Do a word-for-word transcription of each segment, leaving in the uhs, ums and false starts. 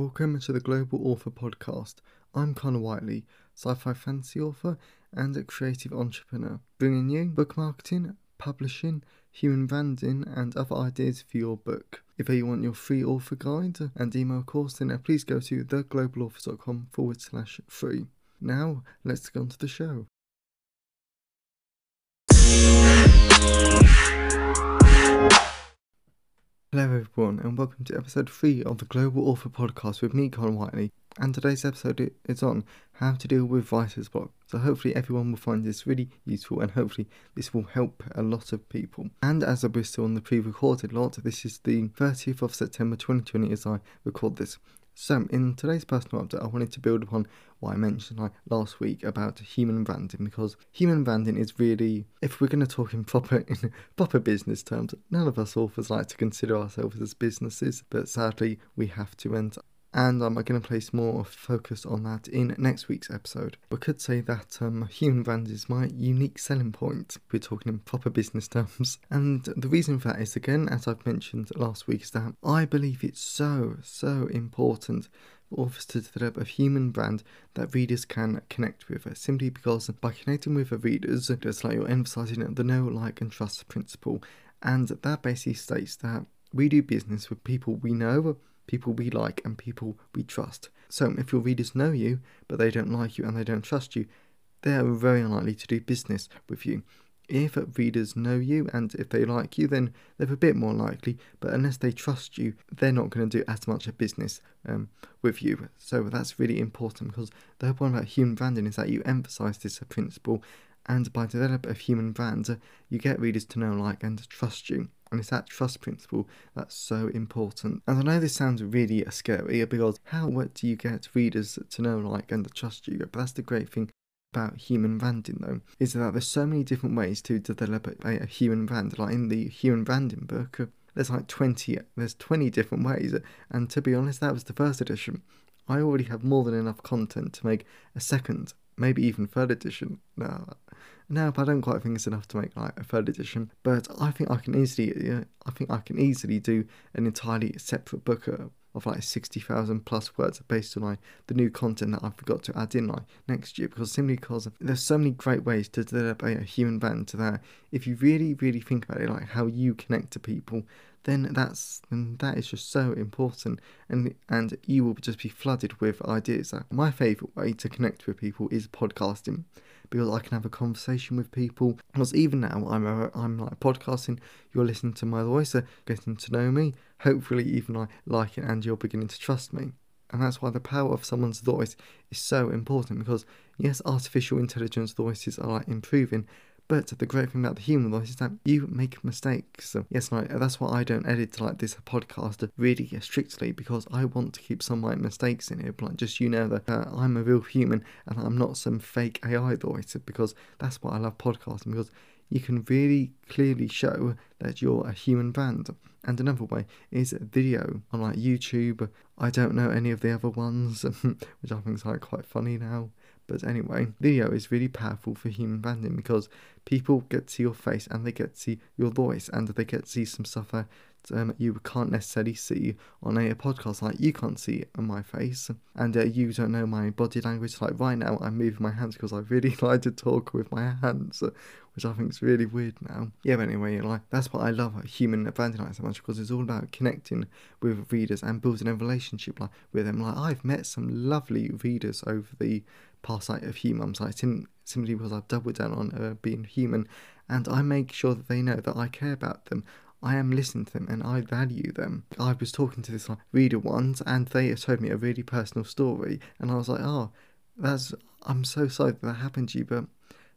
Welcome to the Global Author Podcast. I'm Connor Whiteley, sci-fi fantasy author and a creative entrepreneur, bringing you book marketing, publishing, human branding and other ideas for your book. If you want your free author guide and email course, then please go to theglobalauthor.com forward slash free. Now, let's get on to the show. Hello everyone and welcome to episode three of the Global Author Podcast with me, Connor Whiteley, and today's episode is on how to deal with writer's block. So hopefully everyone will find this really useful and hopefully this will help a lot of people. And as I was still on the pre-recorded lot, this is the thirtieth of September twenty twenty as I record this. So in today's personal update I wanted to build upon what I mentioned like last week about human branding, because human branding is really, if we're going to talk in proper in proper business terms, none of us authors like to consider ourselves as businesses, but sadly we have to end. And I'm going to place more focus on that in next week's episode. We could say that um, human brand is my unique selling point. We're talking in proper business terms. And the reason for that is, again, as I've mentioned last week, is that I believe it's so, so important for authors to develop a human brand that readers can connect with, simply because by connecting with the readers, it's like you're emphasising the know, like and trust principle. And that basically states that we do business with people we know, people we like and people we trust. So if your readers know you, but they don't like you and they don't trust you, they are very unlikely to do business with you. If readers know you and if they like you, then they're a bit more likely, but unless they trust you, they're not going to do as much of business um, with you. So that's really important, because the whole point about human branding is that you emphasise this principle, and by developing a human brand, you get readers to know, like and trust you. And it's that trust principle that's so important. And I know this sounds really scary, because how what do you get readers to know, like, and to trust you? But that's the great thing about human branding, though, is that there's so many different ways to develop a, a human brand. Like in the human branding book, there's like twenty, there's twenty different ways. And to be honest, that was the first edition. I already have more than enough content to make a second, maybe even third edition. No, no, but I don't quite think it's enough to make like a third edition. But I think I can easily, uh, I think I can easily do an entirely separate book of like sixty thousand plus words based on like the new content that I forgot to add in like next year. Because simply because there's so many great ways to develop a human brand to that. If you really, really think about it, like how you connect to people, then that's then that is just so important, and and you will just be flooded with ideas. My favourite way to connect with people is podcasting, because I can have a conversation with people. Because even now I'm a, I'm like podcasting, you're listening to my voice, uh, getting to know me, hopefully even I like it and you're beginning to trust me. And that's why the power of someone's voice is so important, because yes, artificial intelligence voices are like improving, but the great thing about the human voice is that you make mistakes. So yes, like, that's why I don't edit like this podcast really strictly, because I want to keep some like mistakes in here. Like just you know that uh, I'm a real human and I'm not some fake A I voice, because that's why I love podcasting, because you can really clearly show that you're a human brand. And another way is video on like YouTube. I don't know any of the other ones, which I think is like quite funny now. But anyway, video is really powerful for human branding, because people get to see your face and they get to see your voice and they get to see some stuff that um, you can't necessarily see on a podcast. Like you can't see on my face, and uh, you don't know my body language. Like right now I'm moving my hands because I really like to talk with my hands, which I think is really weird now. Yeah, but anyway, like that's why I love human branding like so much, because it's all about connecting with readers and building a relationship like with them. Like I've met some lovely readers over the past like a few months, like simply because I've doubled down on uh, being human, and I make sure that they know that I care about them, I am listening to them and I value them. I was talking to this like reader once and they told me a really personal story, and I was like, oh, that's, I'm so sorry that, that happened to you, but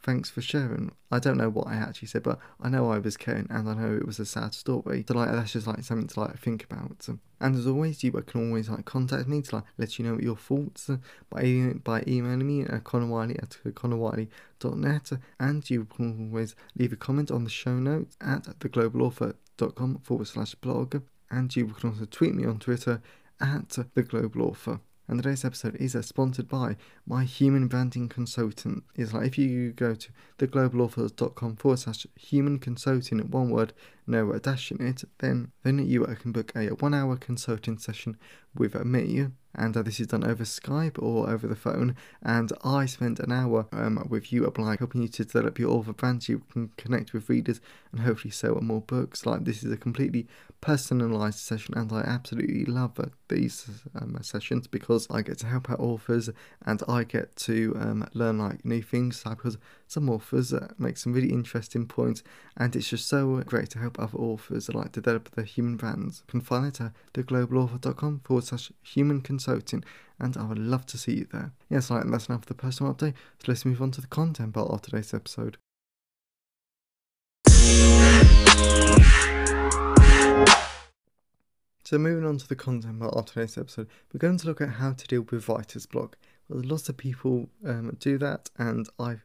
thanks for sharing. I don't know what I actually said, but I know I was caring and I know it was a sad story. So like that's just like something to like think about. And as always, you can always like contact me to like let you know your thoughts by by emailing me at connorwhiteley at connorwhiteley dot net, and you can always leave a comment on the show notes at theglobalauthor.com forward slash blog, and you can also tweet me on Twitter at theglobalauthor. And today's episode is uh, sponsored by my human branding consultant. It's like if you go to theglobalauthor.com forward slash human consulting at one word, no dash in it, then, then you can book a one hour consulting session with me. and uh, this is done over Skype or over the phone, and I spent an hour um, with you at Blythe, helping you to develop your author brand so you can connect with readers and hopefully sell more books. Like, this is a completely personalised session, and I absolutely love these um, sessions because I get to help out authors and I get to um, learn like new things, because some authors uh, make some really interesting points, and it's just so great to help other authors like develop their human brands. You can find it at theglobalauthor.com forward slash human consulting, and I would love to see you there. Yes, right, and that's enough for the personal update, so let's move on to the content part of today's episode. So moving on to the content part of today's episode, we're going to look at how to deal with writer's block. Well, lots of people um, do that, and I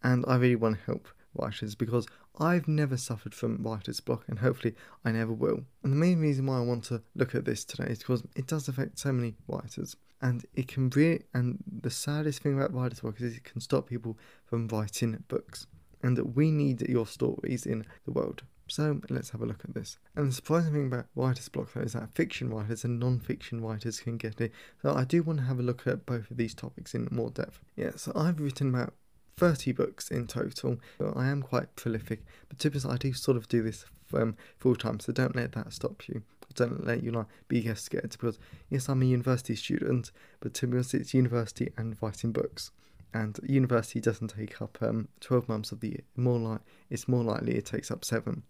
and I really want to help writers because I've never suffered from writer's block, and hopefully I never will. And the main reason why I want to look at this today is because it does affect so many writers, and it can really. And the saddest thing about writer's block is it can stop people from writing books, and that we need your stories in the world. So let's have a look at this. And the surprising thing about writer's block though is that fiction writers and non-fiction writers can get it. So I do want to have a look at both of these topics in more depth. Yeah, so I've written about thirty books in total. So I am quite prolific, but to be honest, I do sort of do this um, full time, so don't let that stop you. Don't let you like be scared, because yes, I'm a university student, but to be honest, it's university and writing books. And university doesn't take up um, twelve months of the year. More like it's more likely it takes up seven.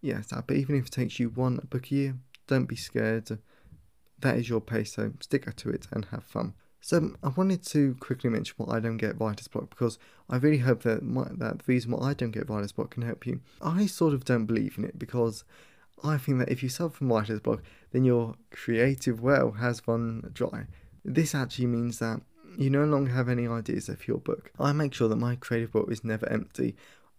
Yes, but even if it takes you one book a year, don't be scared. That is your pace, so stick to it and have fun. So I wanted to quickly mention why I don't get writer's block, because I really hope that my, that the reason why I don't get writer's block can help you. I sort of don't believe in it, because I think that if you suffer from writer's block, then your creative well has run dry. This actually means that you no longer have any ideas of your book. I make sure that my creative bowl is never empty,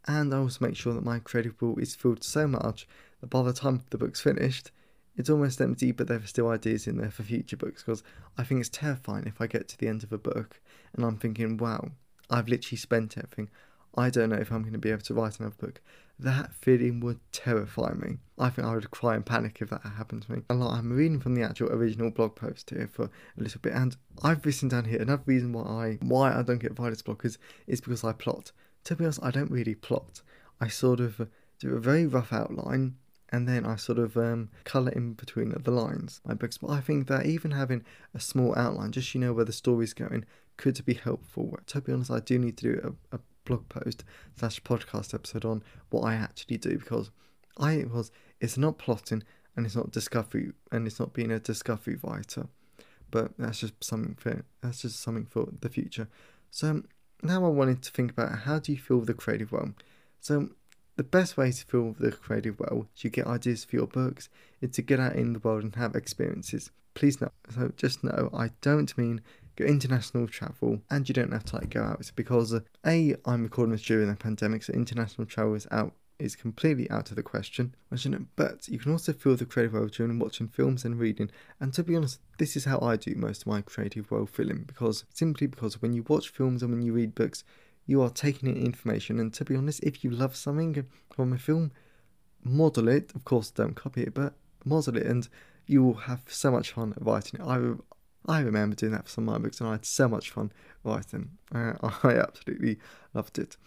and I also make sure that my creative bowl is filled so much that by the time the book's finished, it's almost empty, but there are still ideas in there for future books, because I think it's terrifying if I get to the end of a book and I'm thinking, wow, I've literally spent everything. I don't know if I'm going to be able to write another book. That feeling would terrify me. I think I would cry and panic if that happened to me. And like, I'm reading from the actual original blog post here for a little bit, and I've written down here another reason why I why I don't get writer's block is, is because I plot. To be honest, I don't really plot. I sort of do a very rough outline, and then I sort of um, colour in between the lines my books. But I think that even having a small outline, just so you know where the story's going, could be helpful. To be honest, I do need to do a, a blog post slash podcast episode on what I actually do, because I was it's not plotting, and it's not discovery, and it's not being a discovery writer, but that's just something for that's just something for the future. So now I wanted to think about, how do you fill the creative well? So the best way to fill the creative well to get ideas for your books is to get out in the world and have experiences. Please know, so just know, I don't mean go international travel, and you don't have to like go out, because uh, A, I'm recording this during the pandemic, so international travel is out is completely out of the question. But you can also feel the creative world during watching films and reading, and to be honest, this is how I do most of my creative world filling, because simply because when you watch films and when you read books, you are taking in information, and to be honest, if you love something from a film, model it, of course don't copy it, but model it, and you will have so much fun writing it. I I remember doing that for some of my books, and I had so much fun writing. Uh, I absolutely loved it.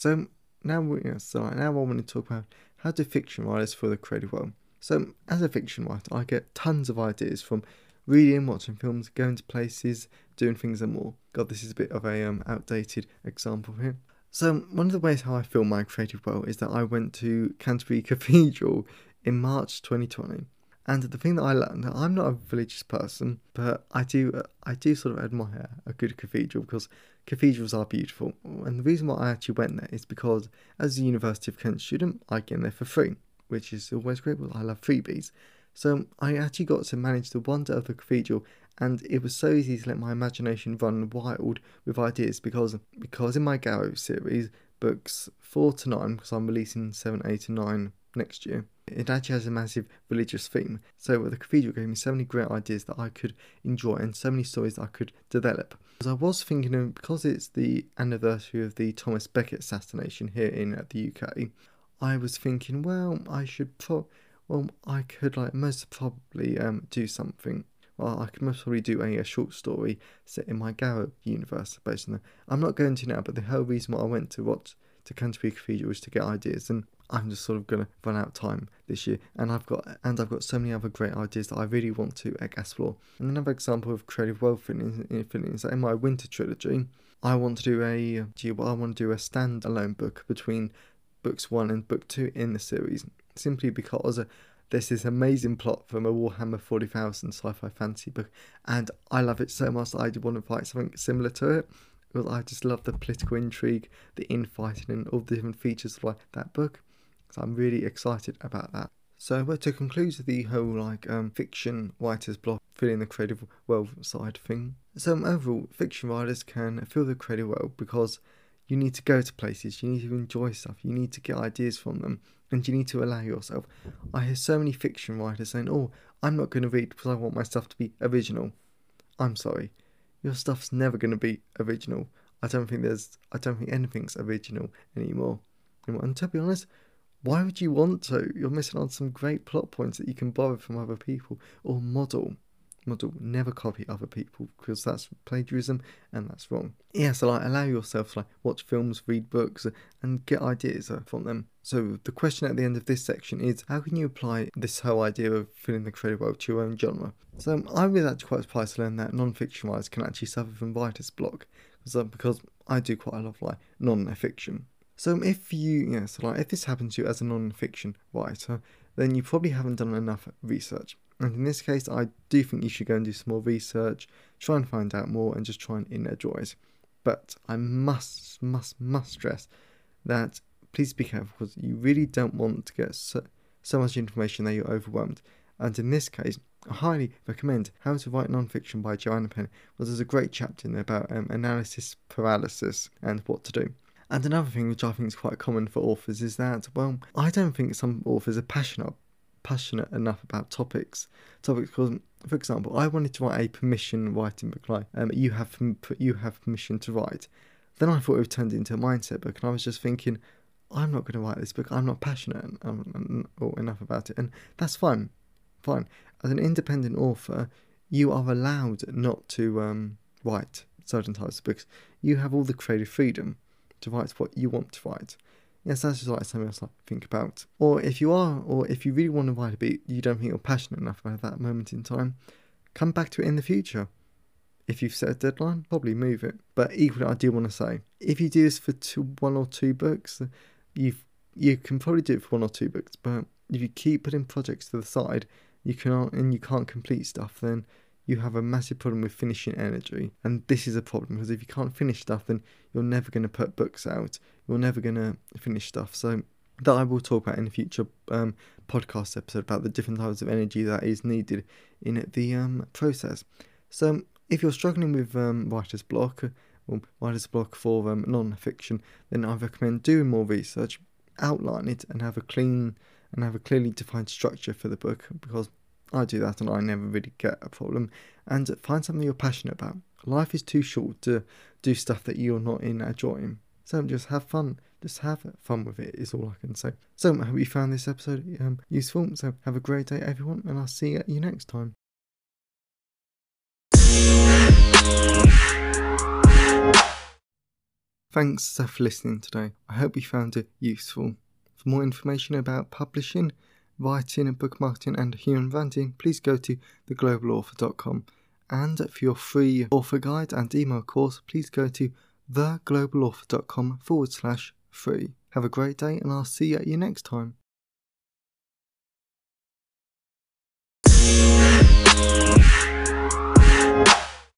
So now, we, yeah, so now I want to talk about how do fiction writers fill the creative world. So as a fiction writer, I get tons of ideas from reading, watching films, going to places, doing things and more. God, this is a bit of a um, outdated example here. So one of the ways how I fill my creative world is that I went to Canterbury Cathedral in March twenty twenty. And the thing that I learned, I'm not a religious person, but I do I do sort of admire a good cathedral, because cathedrals are beautiful. And the reason why I actually went there is because as a University of Kent student, I came there for free, which is always great. Well, I love freebies. So I actually got to manage the wonder of the cathedral, and it was so easy to let my imagination run wild with ideas, because because in my Garrow series, books four to nine, because I'm releasing seven, eight and nine next year, it actually has a massive religious theme. So the cathedral gave me so many great ideas that I could enjoy, and so many stories that I could develop. Because I was thinking of, because it's the anniversary of the Thomas Beckett assassination here in the U K, I was thinking, well, I should pro- well, I could like most probably um, do something. well, I could most probably do a, a short story set in my Garrow universe based on that. I'm not going to now, but the whole reason why I went to what to Canterbury Cathedral was to get ideas, and I'm just sort of going to run out of time this year, and I've got and I've got so many other great ideas that I really want to explore. And another example of creative wealth in infinity is that in my winter trilogy, I want to do a I want to do a standalone book between books one and book two in the series, simply because there's this amazing plot from a Warhammer forty thousand sci-fi fantasy book, and I love it so much that I want to write something similar to it. Well, I just love the political intrigue, the infighting, and all the different features of like that book. So I'm really excited about that. So well, to conclude the whole like um, fiction writer's block, feeling the creative world side thing. So um, overall, fiction writers can feel the creative world because you need to go to places, you need to enjoy stuff, you need to get ideas from them, and you need to allow yourself. I hear so many fiction writers saying, oh, I'm not going to read because I want my stuff to be original. I'm sorry, your stuff's never going to be original. I don't think there's, I don't think anything's original anymore. And to be honest, why would you want to? You're missing on some great plot points that you can borrow from other people or model. Model, never copy other people because that's plagiarism and that's wrong. Yeah, so like allow yourself to like watch films, read books, and get ideas from them. So the question at the end of this section is, how can you apply this whole idea of filling the creative world to your own genre? So I was actually quite surprised to learn that non-fiction writers can actually suffer from writer's block, because I do quite a lot of like non-fiction. So if you, yeah, so like if this happens to you as a non-fiction writer, then you probably haven't done enough research. And in this case, I do think you should go and do some more research, try and find out more, and just try and enjoy it. But I must, must, must stress that please be careful, because you really don't want to get so, so much information that you're overwhelmed. And in this case, I highly recommend How to Write Non-Fiction by Joanna Penn, because there's a great chapter in there about um, analysis paralysis and what to do. And another thing which I think is quite common for authors is that, well, I don't think some authors are passionate passionate enough about topics. Topics, because, for example, I wanted to write a permission writing book, like um, you have you have permission to write. Then I thought it would turn into a mindset book, and I was just thinking, I'm not going to write this book. I'm not passionate en- or enough about it, and that's fine. Fine. As an independent author, you are allowed not to um, write certain types of books. You have all the creative freedom to write what you want to write. Yes, that's just like something else I like, think about. Or if you are, or if you really want to write a bit, you don't think you're passionate enough about that moment in time, come back to it in the future. If you've set a deadline, probably move it. But equally, I do want to say, if you do this for two, one or two books, you've, you can probably do it for one or two books, but if you keep putting projects to the side you cannot, and you can't complete stuff, then you have a massive problem with finishing energy. And this is a problem, because if you can't finish stuff, then you're never going to put books out. You're never going to finish stuff. So that I will talk about in a future um, podcast episode, about the different types of energy that is needed in the um, process. So if you're struggling with um, writer's block, or writer's block for um, non-fiction, then I recommend doing more research, outline it, and have a clean and have a clearly defined structure for the book, because I do that and I never really get a problem. And find something you're passionate about. Life is too short to do stuff that you're not enjoying. So just have fun. Just have fun with it is all I can say. So I hope you found this episode um, useful. So have a great day, everyone, and I'll see you next time. Thanks for listening today. I hope you found it useful. For more information about publishing, writing and book marketing and human branding, please go to the global author dot com. And for your free author guide and email course, please go to the global author dot com forward slash free. Have a great day, and I'll see you next time.